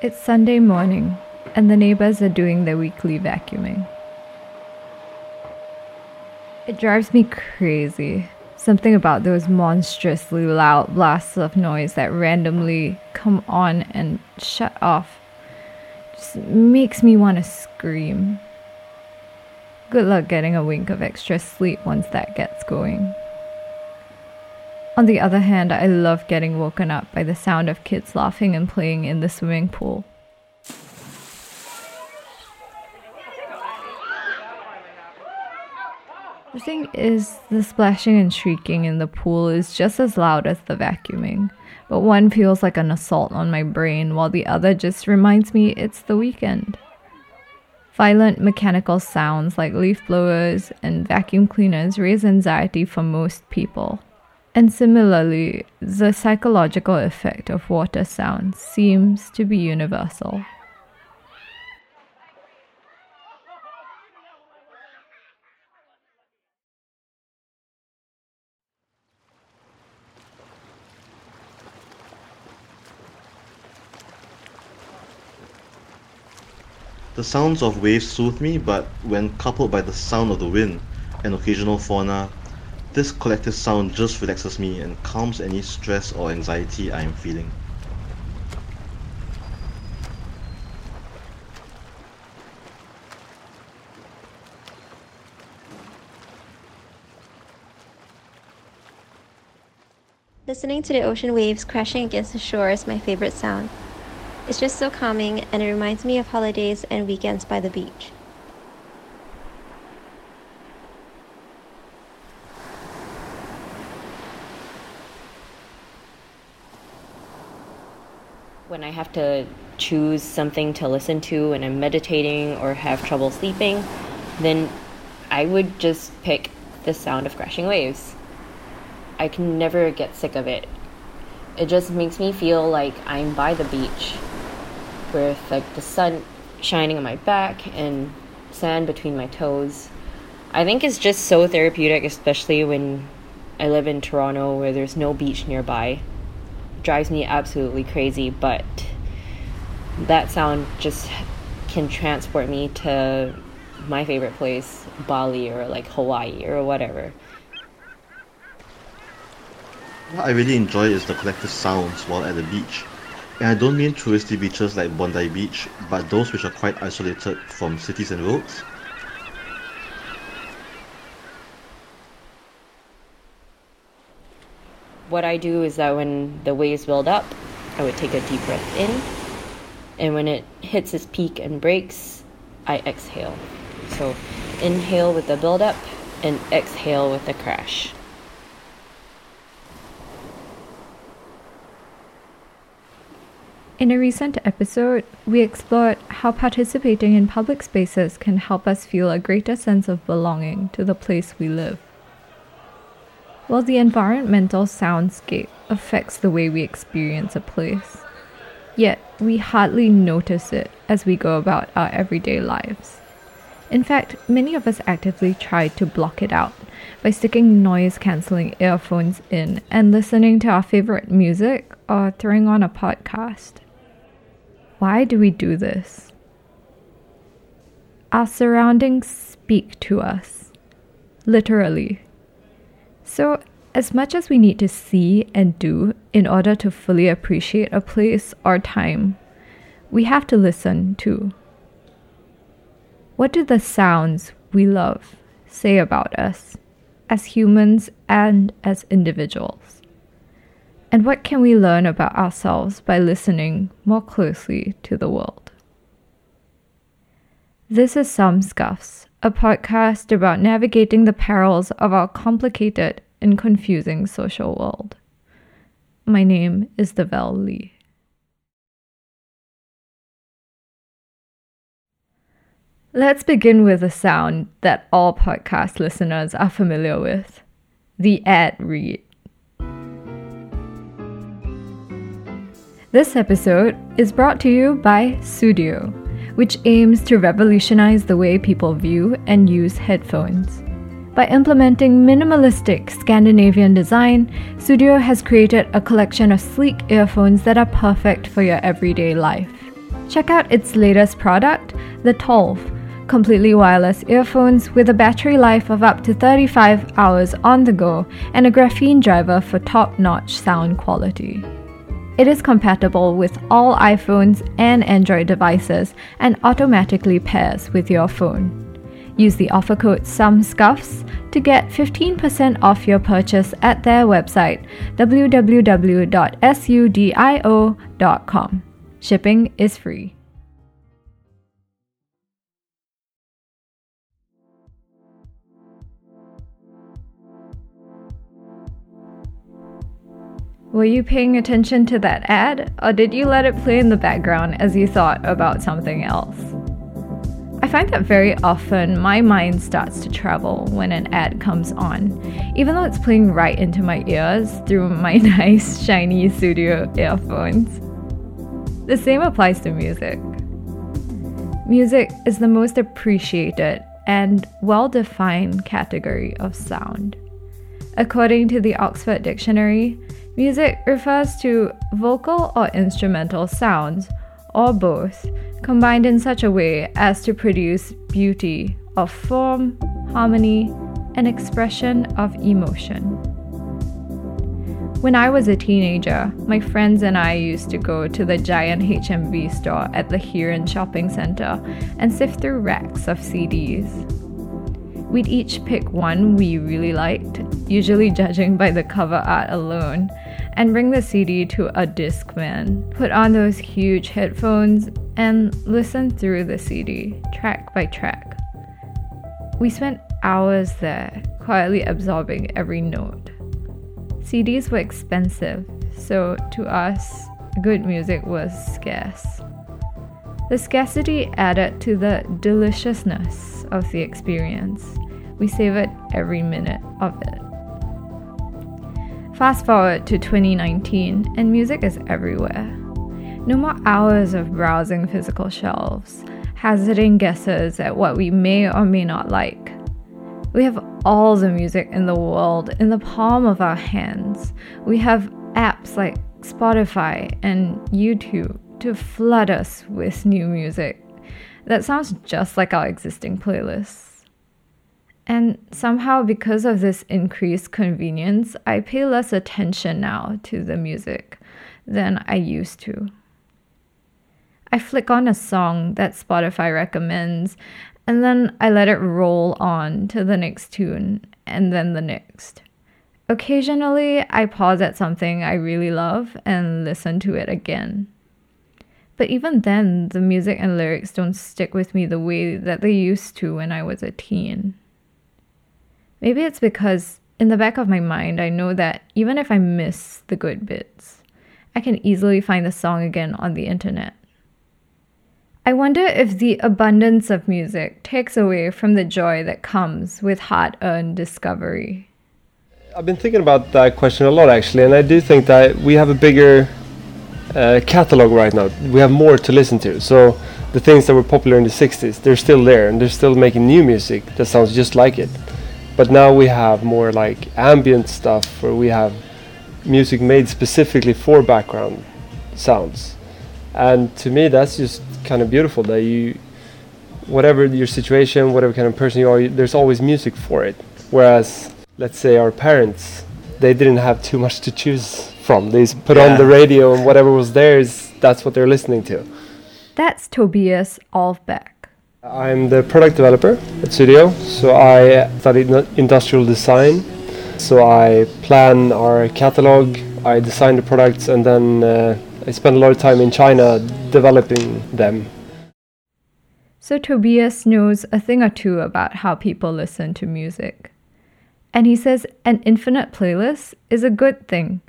It's Sunday morning, and the neighbors are doing their weekly vacuuming. It drives me crazy. Something about those monstrously loud blasts of noise that randomly come on and shut off just makes me want to scream. Good luck getting a wink of extra sleep once that gets going. On the other hand, I love getting woken up by the sound of kids laughing and playing in the swimming pool. The thing is, the splashing and shrieking in the pool is just as loud as the vacuuming, but one feels like an assault on my brain while the other just reminds me it's the weekend. Violent mechanical sounds like leaf blowers and vacuum cleaners raise anxiety for most people. And similarly, the psychological effect of water sounds seems to be universal. The sounds of waves soothe me, but when coupled by the sound of the wind and occasional fauna, this collective sound just relaxes me and calms any stress or anxiety I am feeling. Listening to the ocean waves crashing against the shore is my favorite sound. It's just so calming, and it reminds me of holidays and weekends by the beach. When I have to choose something to listen to when I'm meditating or have trouble sleeping, then I would just pick the sound of crashing waves. I can never get sick of it. It just makes me feel like I'm by the beach, with like the sun shining on my back and sand between my toes. I think it's just so therapeutic, especially when I live in Toronto where there's no beach nearby. It drives me absolutely crazy, but that sound just can transport me to my favorite place, Bali or like Hawaii or whatever. What I really enjoy is the collective sounds while at the beach. And I don't mean touristy beaches like Bondi Beach, but those which are quite isolated from cities and roads. What I do is that when the waves build up, I would take a deep breath in, and when it hits its peak and breaks, I exhale. So inhale with the build up and exhale with the crash. In a recent episode, we explored how participating in public spaces can help us feel a greater sense of belonging to the place we live. While the environmental soundscape affects the way we experience a place, yet we hardly notice it as we go about our everyday lives. In fact, many of us actively try to block it out by sticking noise-cancelling earphones in and listening to our favorite music or throwing on a podcast. Why do we do this? Our surroundings speak to us, literally. So, as much as we need to see and do in order to fully appreciate a place or time, we have to listen too. What do the sounds we love say about us, as humans and as individuals? And what can we learn about ourselves by listening more closely to the world? This is Some Scuffs, a podcast about navigating the perils of our complicated and confusing social world. My name is Devell Lee. Let's begin with a sound that all podcast listeners are familiar with, the ad read. This episode is brought to you by Sudio, which aims to revolutionize the way people view and use headphones. By implementing minimalistic Scandinavian design, Sudio has created a collection of sleek earphones that are perfect for your everyday life. Check out its latest product, the Tolf, completely wireless earphones with a battery life of up to 35 hours on the go and a graphene driver for top-notch sound quality. It is compatible with all iPhones and Android devices and automatically pairs with your phone. Use the offer code SOMESCUFFS to get 15% off your purchase at their website www.sudio.com. Shipping is free. Were you paying attention to that ad, or did you let it play in the background as you thought about something else? I find that very often my mind starts to travel when an ad comes on, even though it's playing right into my ears through my nice shiny Sudio earphones. The same applies to music. Music is the most appreciated and well-defined category of sound. According to the Oxford Dictionary, music refers to vocal or instrumental sounds, or both, combined in such a way as to produce beauty of form, harmony, and expression of emotion. When I was a teenager, my friends and I used to go to the giant HMV store at the Huron shopping center and sift through racks of CDs. We'd each pick one we really liked, usually judging by the cover art alone, and bring the CD to a Discman, put on those huge headphones, and listen through the CD, track by track. We spent hours there, quietly absorbing every note. CDs were expensive, so to us, good music was scarce. The scarcity added to the deliciousness of the experience. We savored every minute of it. Fast forward to 2019, and music is everywhere. No more hours of browsing physical shelves, hazarding guesses at what we may or may not like. We have all the music in the world in the palm of our hands. We have apps like Spotify and YouTube to flood us with new music that sounds just like our existing playlists. And somehow, because of this increased convenience, I pay less attention now to the music than I used to. I flick on a song that Spotify recommends, and then I let it roll on to the next tune, and then the next. Occasionally, I pause at something I really love and listen to it again. But even then, the music and lyrics don't stick with me the way that they used to when I was a teen. Maybe it's because in the back of my mind, I know that even if I miss the good bits, I can easily find the song again on the internet. I wonder if the abundance of music takes away from the joy that comes with hard-earned discovery. I've been thinking about that question a lot, actually, and I do think that we have a bigger catalog right now. We have more to listen to, so the things that were popular in the 60s, they're still there, and they're still making new music that sounds just like it. But now we have more like ambient stuff, or we have music made specifically for background sounds. And to me, that's just kind of beautiful, that you, whatever your situation, whatever kind of person you are, there's always music for it. Whereas, let's say our parents, they didn't have too much to choose from. They put on the radio, and whatever was theirs, that's what they're listening to. That's Tobias Aufbeck. I'm the product developer at Sudio, so I studied industrial design. So I plan our catalog, I design the products, and then I spend a lot of time in China developing them. So Tobias knows a thing or two about how people listen to music. And he says an infinite playlist is a good thing.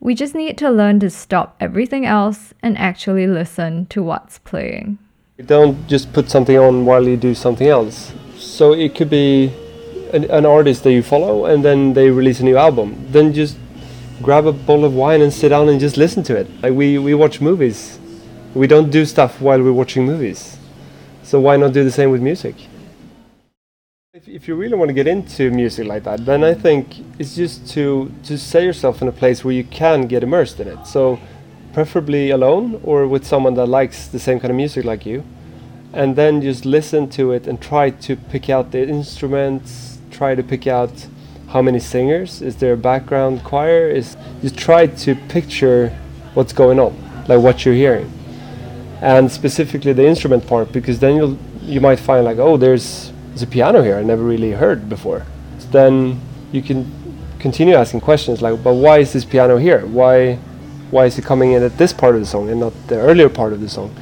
We just need to learn to stop everything else and actually listen to what's playing. You don't just put something on while you do something else. So it could be an artist that you follow, and then they release a new album. Then just grab a bowl of wine and sit down and just listen to it. Like we watch movies. We don't do stuff while we're watching movies. So why not do the same with music? If you really want to get into music like that, then I think it's just to set yourself in a place where you can get immersed in it. So preferably alone or with someone that likes the same kind of music like you, and then just listen to it and try to pick out the instruments, try to pick out how many singers, is there a background choir, is you try to picture what's going on, like what you're hearing, and specifically the instrument part, because then you might find like, oh, there's a piano here I never really heard before. So then you can continue asking questions like, but why is this piano here? Why is it coming in at this part of the song and not the earlier part of the song?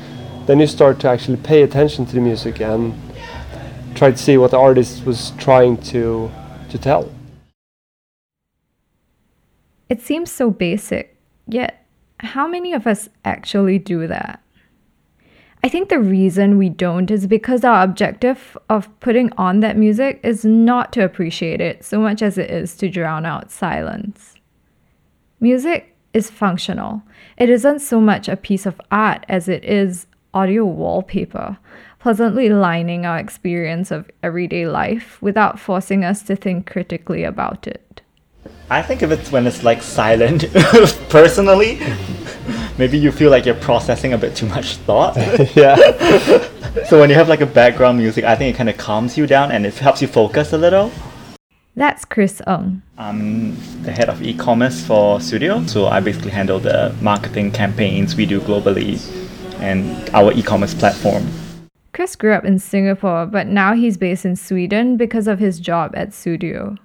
Then you start to actually pay attention to the music and try to see what the artist was trying to tell. It seems so basic, yet how many of us actually do that? I think the reason we don't is because our objective of putting on that music is not to appreciate it so much as it is to drown out silence. Music is functional. It isn't so much a piece of art as it is audio wallpaper, pleasantly lining our experience of everyday life without forcing us to think critically about it. I think if it's when it's like silent, personally, maybe you feel like you're processing a bit too much thought. Yeah. So when you have like a background music, I think it kind of calms you down and it helps you focus a little. That's Chris Ong. I'm the head of e-commerce for Sudio, so I basically handle the marketing campaigns we do globally and our e-commerce platform. Chris grew up in Singapore, but now he's based in Sweden because of his job at Sudio.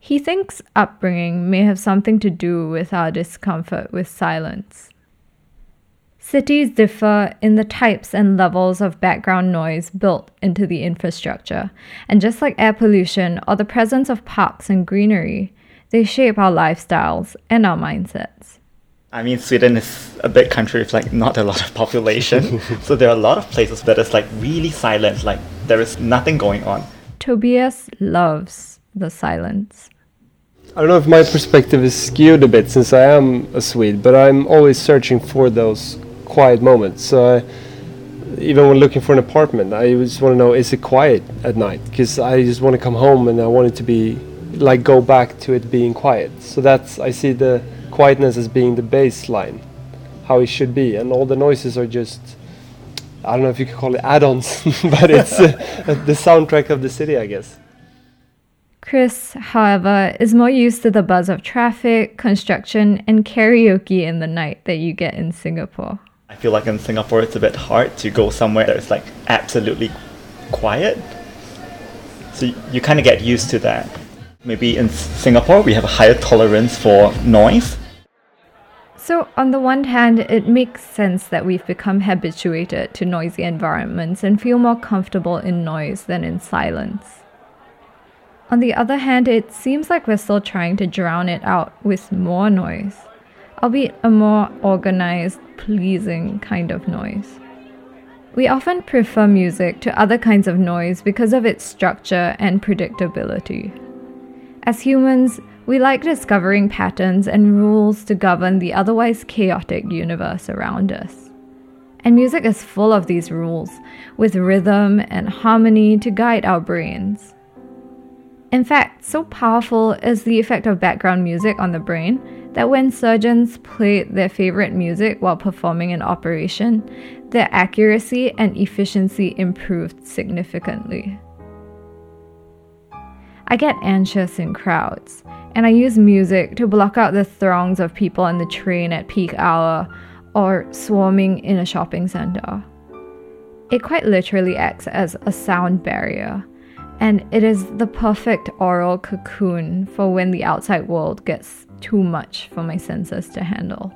He thinks upbringing may have something to do with our discomfort with silence. Cities differ in the types and levels of background noise built into the infrastructure, and just like air pollution or the presence of parks and greenery, they shape our lifestyles and our mindsets. I mean, Sweden is a big country with like not a lot of population, so there are a lot of places where it's like really silent, like there is nothing going on. Tobias loves the silence. I don't know if my perspective is skewed a bit since I am a Swede, but I'm always searching for those quiet moments. So even when looking for an apartment, I just want to know, is it quiet at night? Because I just want to come home and I want it to be like go back to it being quiet. So that's, I see the quietness as being the baseline, how it should be, and all the noises are just, I don't know if you could call it add-ons, but it's the soundtrack of the city, I guess. Chris, however, is more used to the buzz of traffic, construction, and karaoke in the night that you get in Singapore. I feel like in Singapore it's a bit hard to go somewhere that's like absolutely quiet. So you kind of get used to that. Maybe in Singapore we have a higher tolerance for noise. So on the one hand, it makes sense that we've become habituated to noisy environments and feel more comfortable in noise than in silence. On the other hand, it seems like we're still trying to drown it out with more noise, albeit a more organized, pleasing kind of noise. We often prefer music to other kinds of noise because of its structure and predictability. As humans, we like discovering patterns and rules to govern the otherwise chaotic universe around us. And music is full of these rules, with rhythm and harmony to guide our brains. In fact, so powerful is the effect of background music on the brain that when surgeons played their favorite music while performing an operation, their accuracy and efficiency improved significantly. I get anxious in crowds, and I use music to block out the throngs of people on the train at peak hour or swarming in a shopping center. It quite literally acts as a sound barrier, and it is the perfect oral cocoon for when the outside world gets too much for my senses to handle.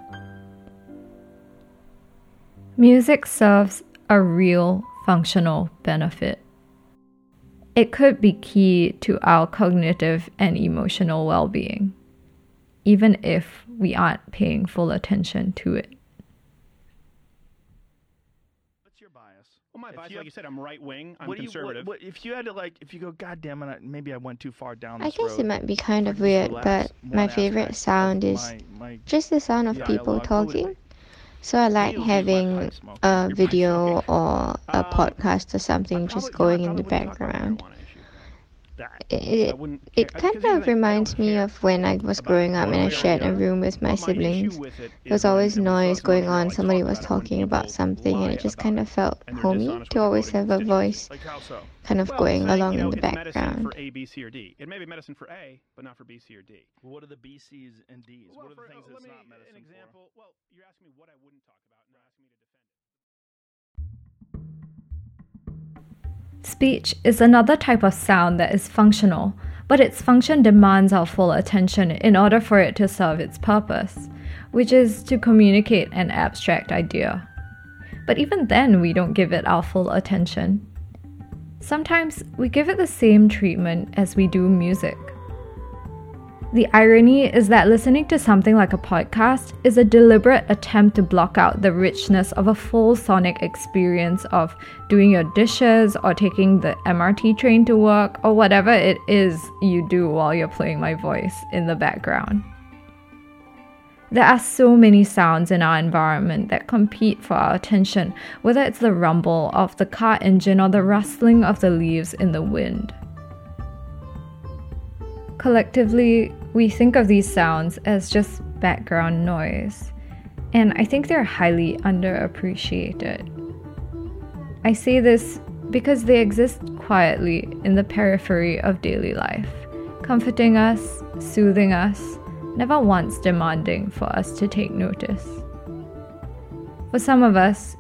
Music serves a real functional benefit. It could be key to our cognitive and emotional well-being, even if we aren't paying full attention to it. If you, like you said, I'm right-wing, I'm conservative. What, if you had to, like, if you go, God damn it, maybe I went too far down this road. I guess it might be kind of weird, but my favorite sound is just the sound of people talking. So I like having a video or a podcast or something just going in the background. that. It kind of reminds me of when I was growing up and I shared a room with my siblings. There was always noise going on, somebody was talking about something, and it just kind of felt homey to always have a voice kind of going along in the background. For A, B, C, or D. It may be medicine for A, but not for B, C, or D. What are the B, C's, and D's? What are the things that's not medicine for? Well, you're asking me what I wouldn't talk about, not asking me to defend it. Speech is another type of sound that is functional, but its function demands our full attention in order for it to serve its purpose, which is to communicate an abstract idea. But even then, we don't give it our full attention. Sometimes we give it the same treatment as we do music. The irony is that listening to something like a podcast is a deliberate attempt to block out the richness of a full sonic experience of doing your dishes or taking the MRT train to work or whatever it is you do while you're playing my voice in the background. There are so many sounds in our environment that compete for our attention, whether it's the rumble of the car engine or the rustling of the leaves in the wind. Collectively, we think of these sounds as just background noise, and I think they're highly underappreciated. I say this because they exist quietly in the periphery of daily life, comforting us, soothing us, never once demanding for us to take notice. For some of us,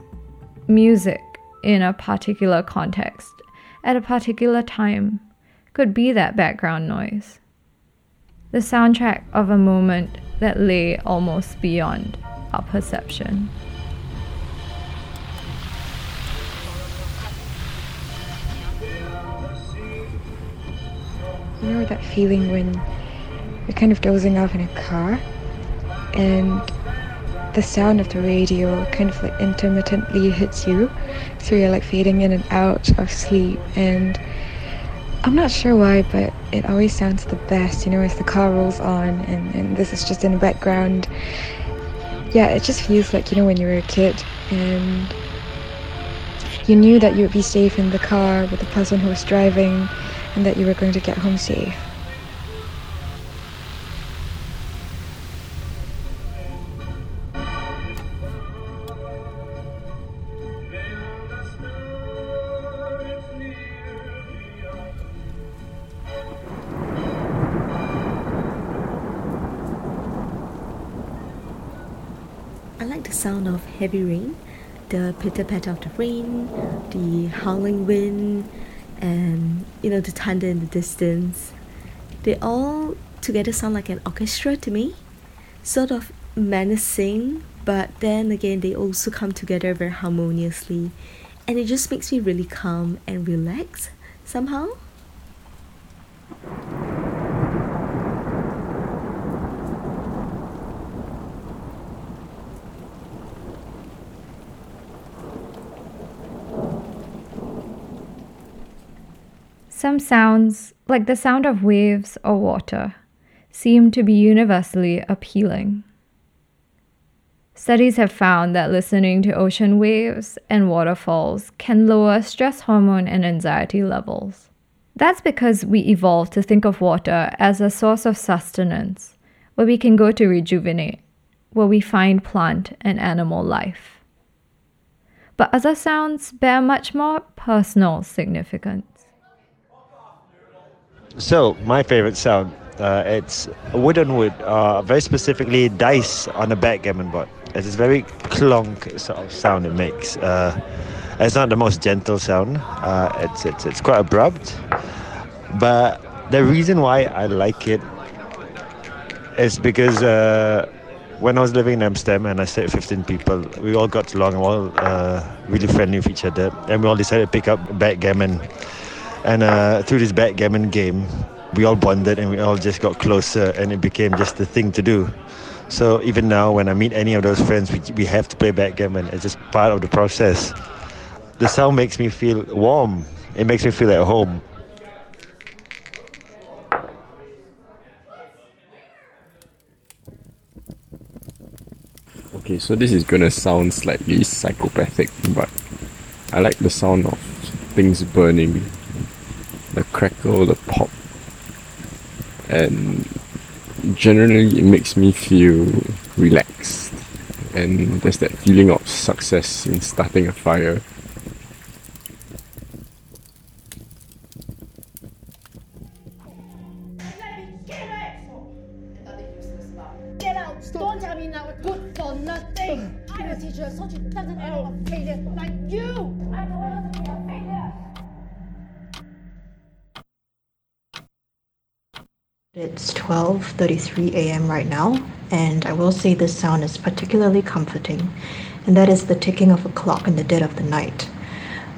music in a particular context, at a particular time, could be that background noise. The soundtrack of a moment that lay almost beyond our perception. You know that feeling when you're kind of dozing off in a car and the sound of the radio kind of like intermittently hits you, so you're like fading in and out of sleep, and I'm not sure why, but it always sounds the best, you know, as the car rolls on and this is just in the background. Yeah, it just feels like, you know, when you were a kid and you knew that you would be safe in the car with the person who was driving and that you were going to get home safe. Sound of heavy rain, the pitter-patter of the rain, the howling wind, and you know, the thunder in the distance. They all together sound like an orchestra to me, sort of menacing, but then again they also come together very harmoniously, and it just makes me really calm and relaxed somehow. Some sounds, like the sound of waves or water, seem to be universally appealing. Studies have found that listening to ocean waves and waterfalls can lower stress hormone and anxiety levels. That's because we evolved to think of water as a source of sustenance, where we can go to rejuvenate, where we find plant and animal life. But other sounds bear much more personal significance. So, my favorite sound, it's a wooden wood, very specifically dice on a backgammon board. It's this very clonk sort of sound it makes. It's not the most gentle sound, it's quite abrupt. But the reason why I like it is because when I was living in Amsterdam and I stayed with 15 people, we all got along, we all really friendly with each other, and we all decided to pick up backgammon. And through this backgammon game, we all bonded and we all just got closer, and it became just the thing to do. So even now, when I meet any of those friends, we have to play backgammon. It's just part of the process. The sound makes me feel warm. It makes me feel at home. Okay, so this is going to sound slightly psychopathic, but I like the sound of things burning. The crackle, the pop, and generally it makes me feel relaxed, and there's that feeling of success in starting a fire. It's 12:33 a.m. right now, and I will say this sound is particularly comforting, and that is the ticking of a clock in the dead of the night.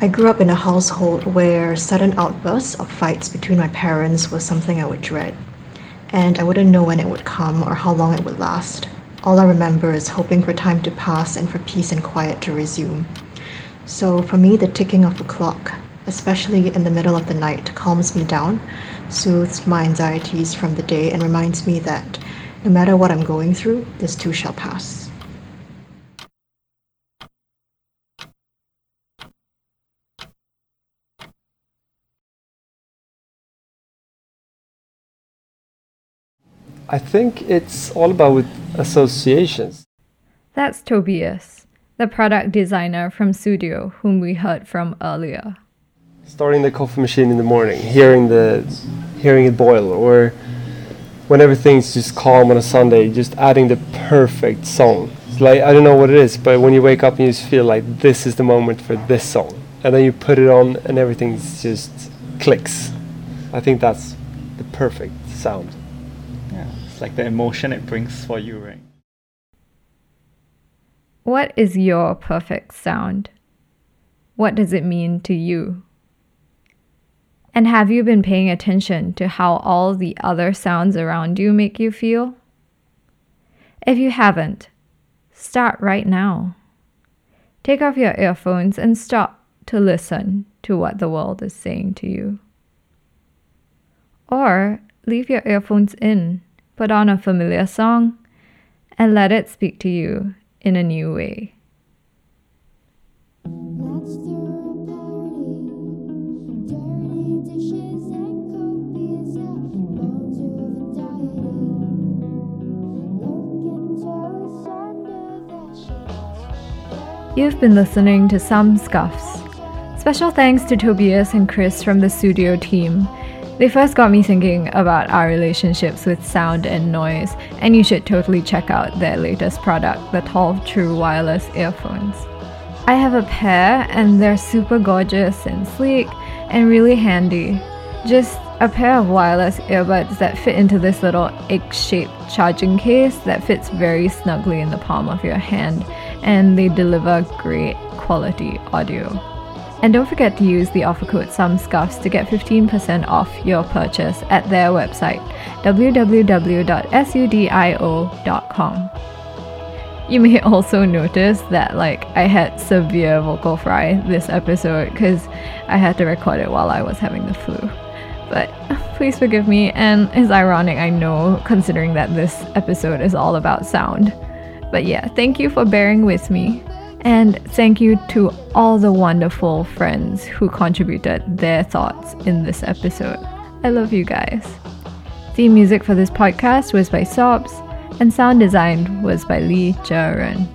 I grew up in a household where sudden outbursts of fights between my parents was something I would dread, and I wouldn't know when it would come or how long it would last. All I remember is hoping for time to pass and for peace and quiet to resume. So for me, the ticking of a clock, especially in the middle of the night, calms me down, soothes my anxieties from the day, and reminds me that no matter what I'm going through, this too shall pass. I think it's all about associations. That's Tobias, the product designer from Sudio, whom we heard from earlier. Starting the coffee machine in the morning, hearing it boil, or when everything's just calm on a Sunday, just adding the perfect song. It's like, I don't know what it is, but when you wake up and you just feel like this is the moment for this song, and then you put it on and everything just clicks. I think that's the perfect sound. Yeah, it's like the emotion it brings for you, right? What is your perfect sound? What does it mean to you? And have you been paying attention to how all the other sounds around you make you feel? If you haven't, start right now. Take off your earphones and stop to listen to what the world is saying to you. Or leave your earphones in, put on a familiar song, and let it speak to you in a new way. Let's do a party, dirty dishes and cold beers, yeah, bones of anxiety, looking jealous under that shit. You've been listening to Some Scuffs. Special thanks to Tobias and Chris from the Sudio team. They first got me thinking about our relationships with sound and noise, and you should totally check out their latest product, the Tolf True Wireless Earphones. I have a pair and they're super gorgeous and sleek and really handy. Just a pair of wireless earbuds that fit into this little egg-shaped charging case that fits very snugly in the palm of your hand, and they deliver great quality audio. And don't forget to use the offer code SOMESCUFFS to get 15% off your purchase at their website, www.sudio.com. You may also notice that I had severe vocal fry this episode because I had to record it while I was having the flu. But please forgive me, and it's ironic, I know, considering that this episode is all about sound. But yeah, thank you for bearing with me. And thank you to all the wonderful friends who contributed their thoughts in this episode. I love you guys. Theme music for this podcast was by Sobs, and sound design was by Lee Jaron.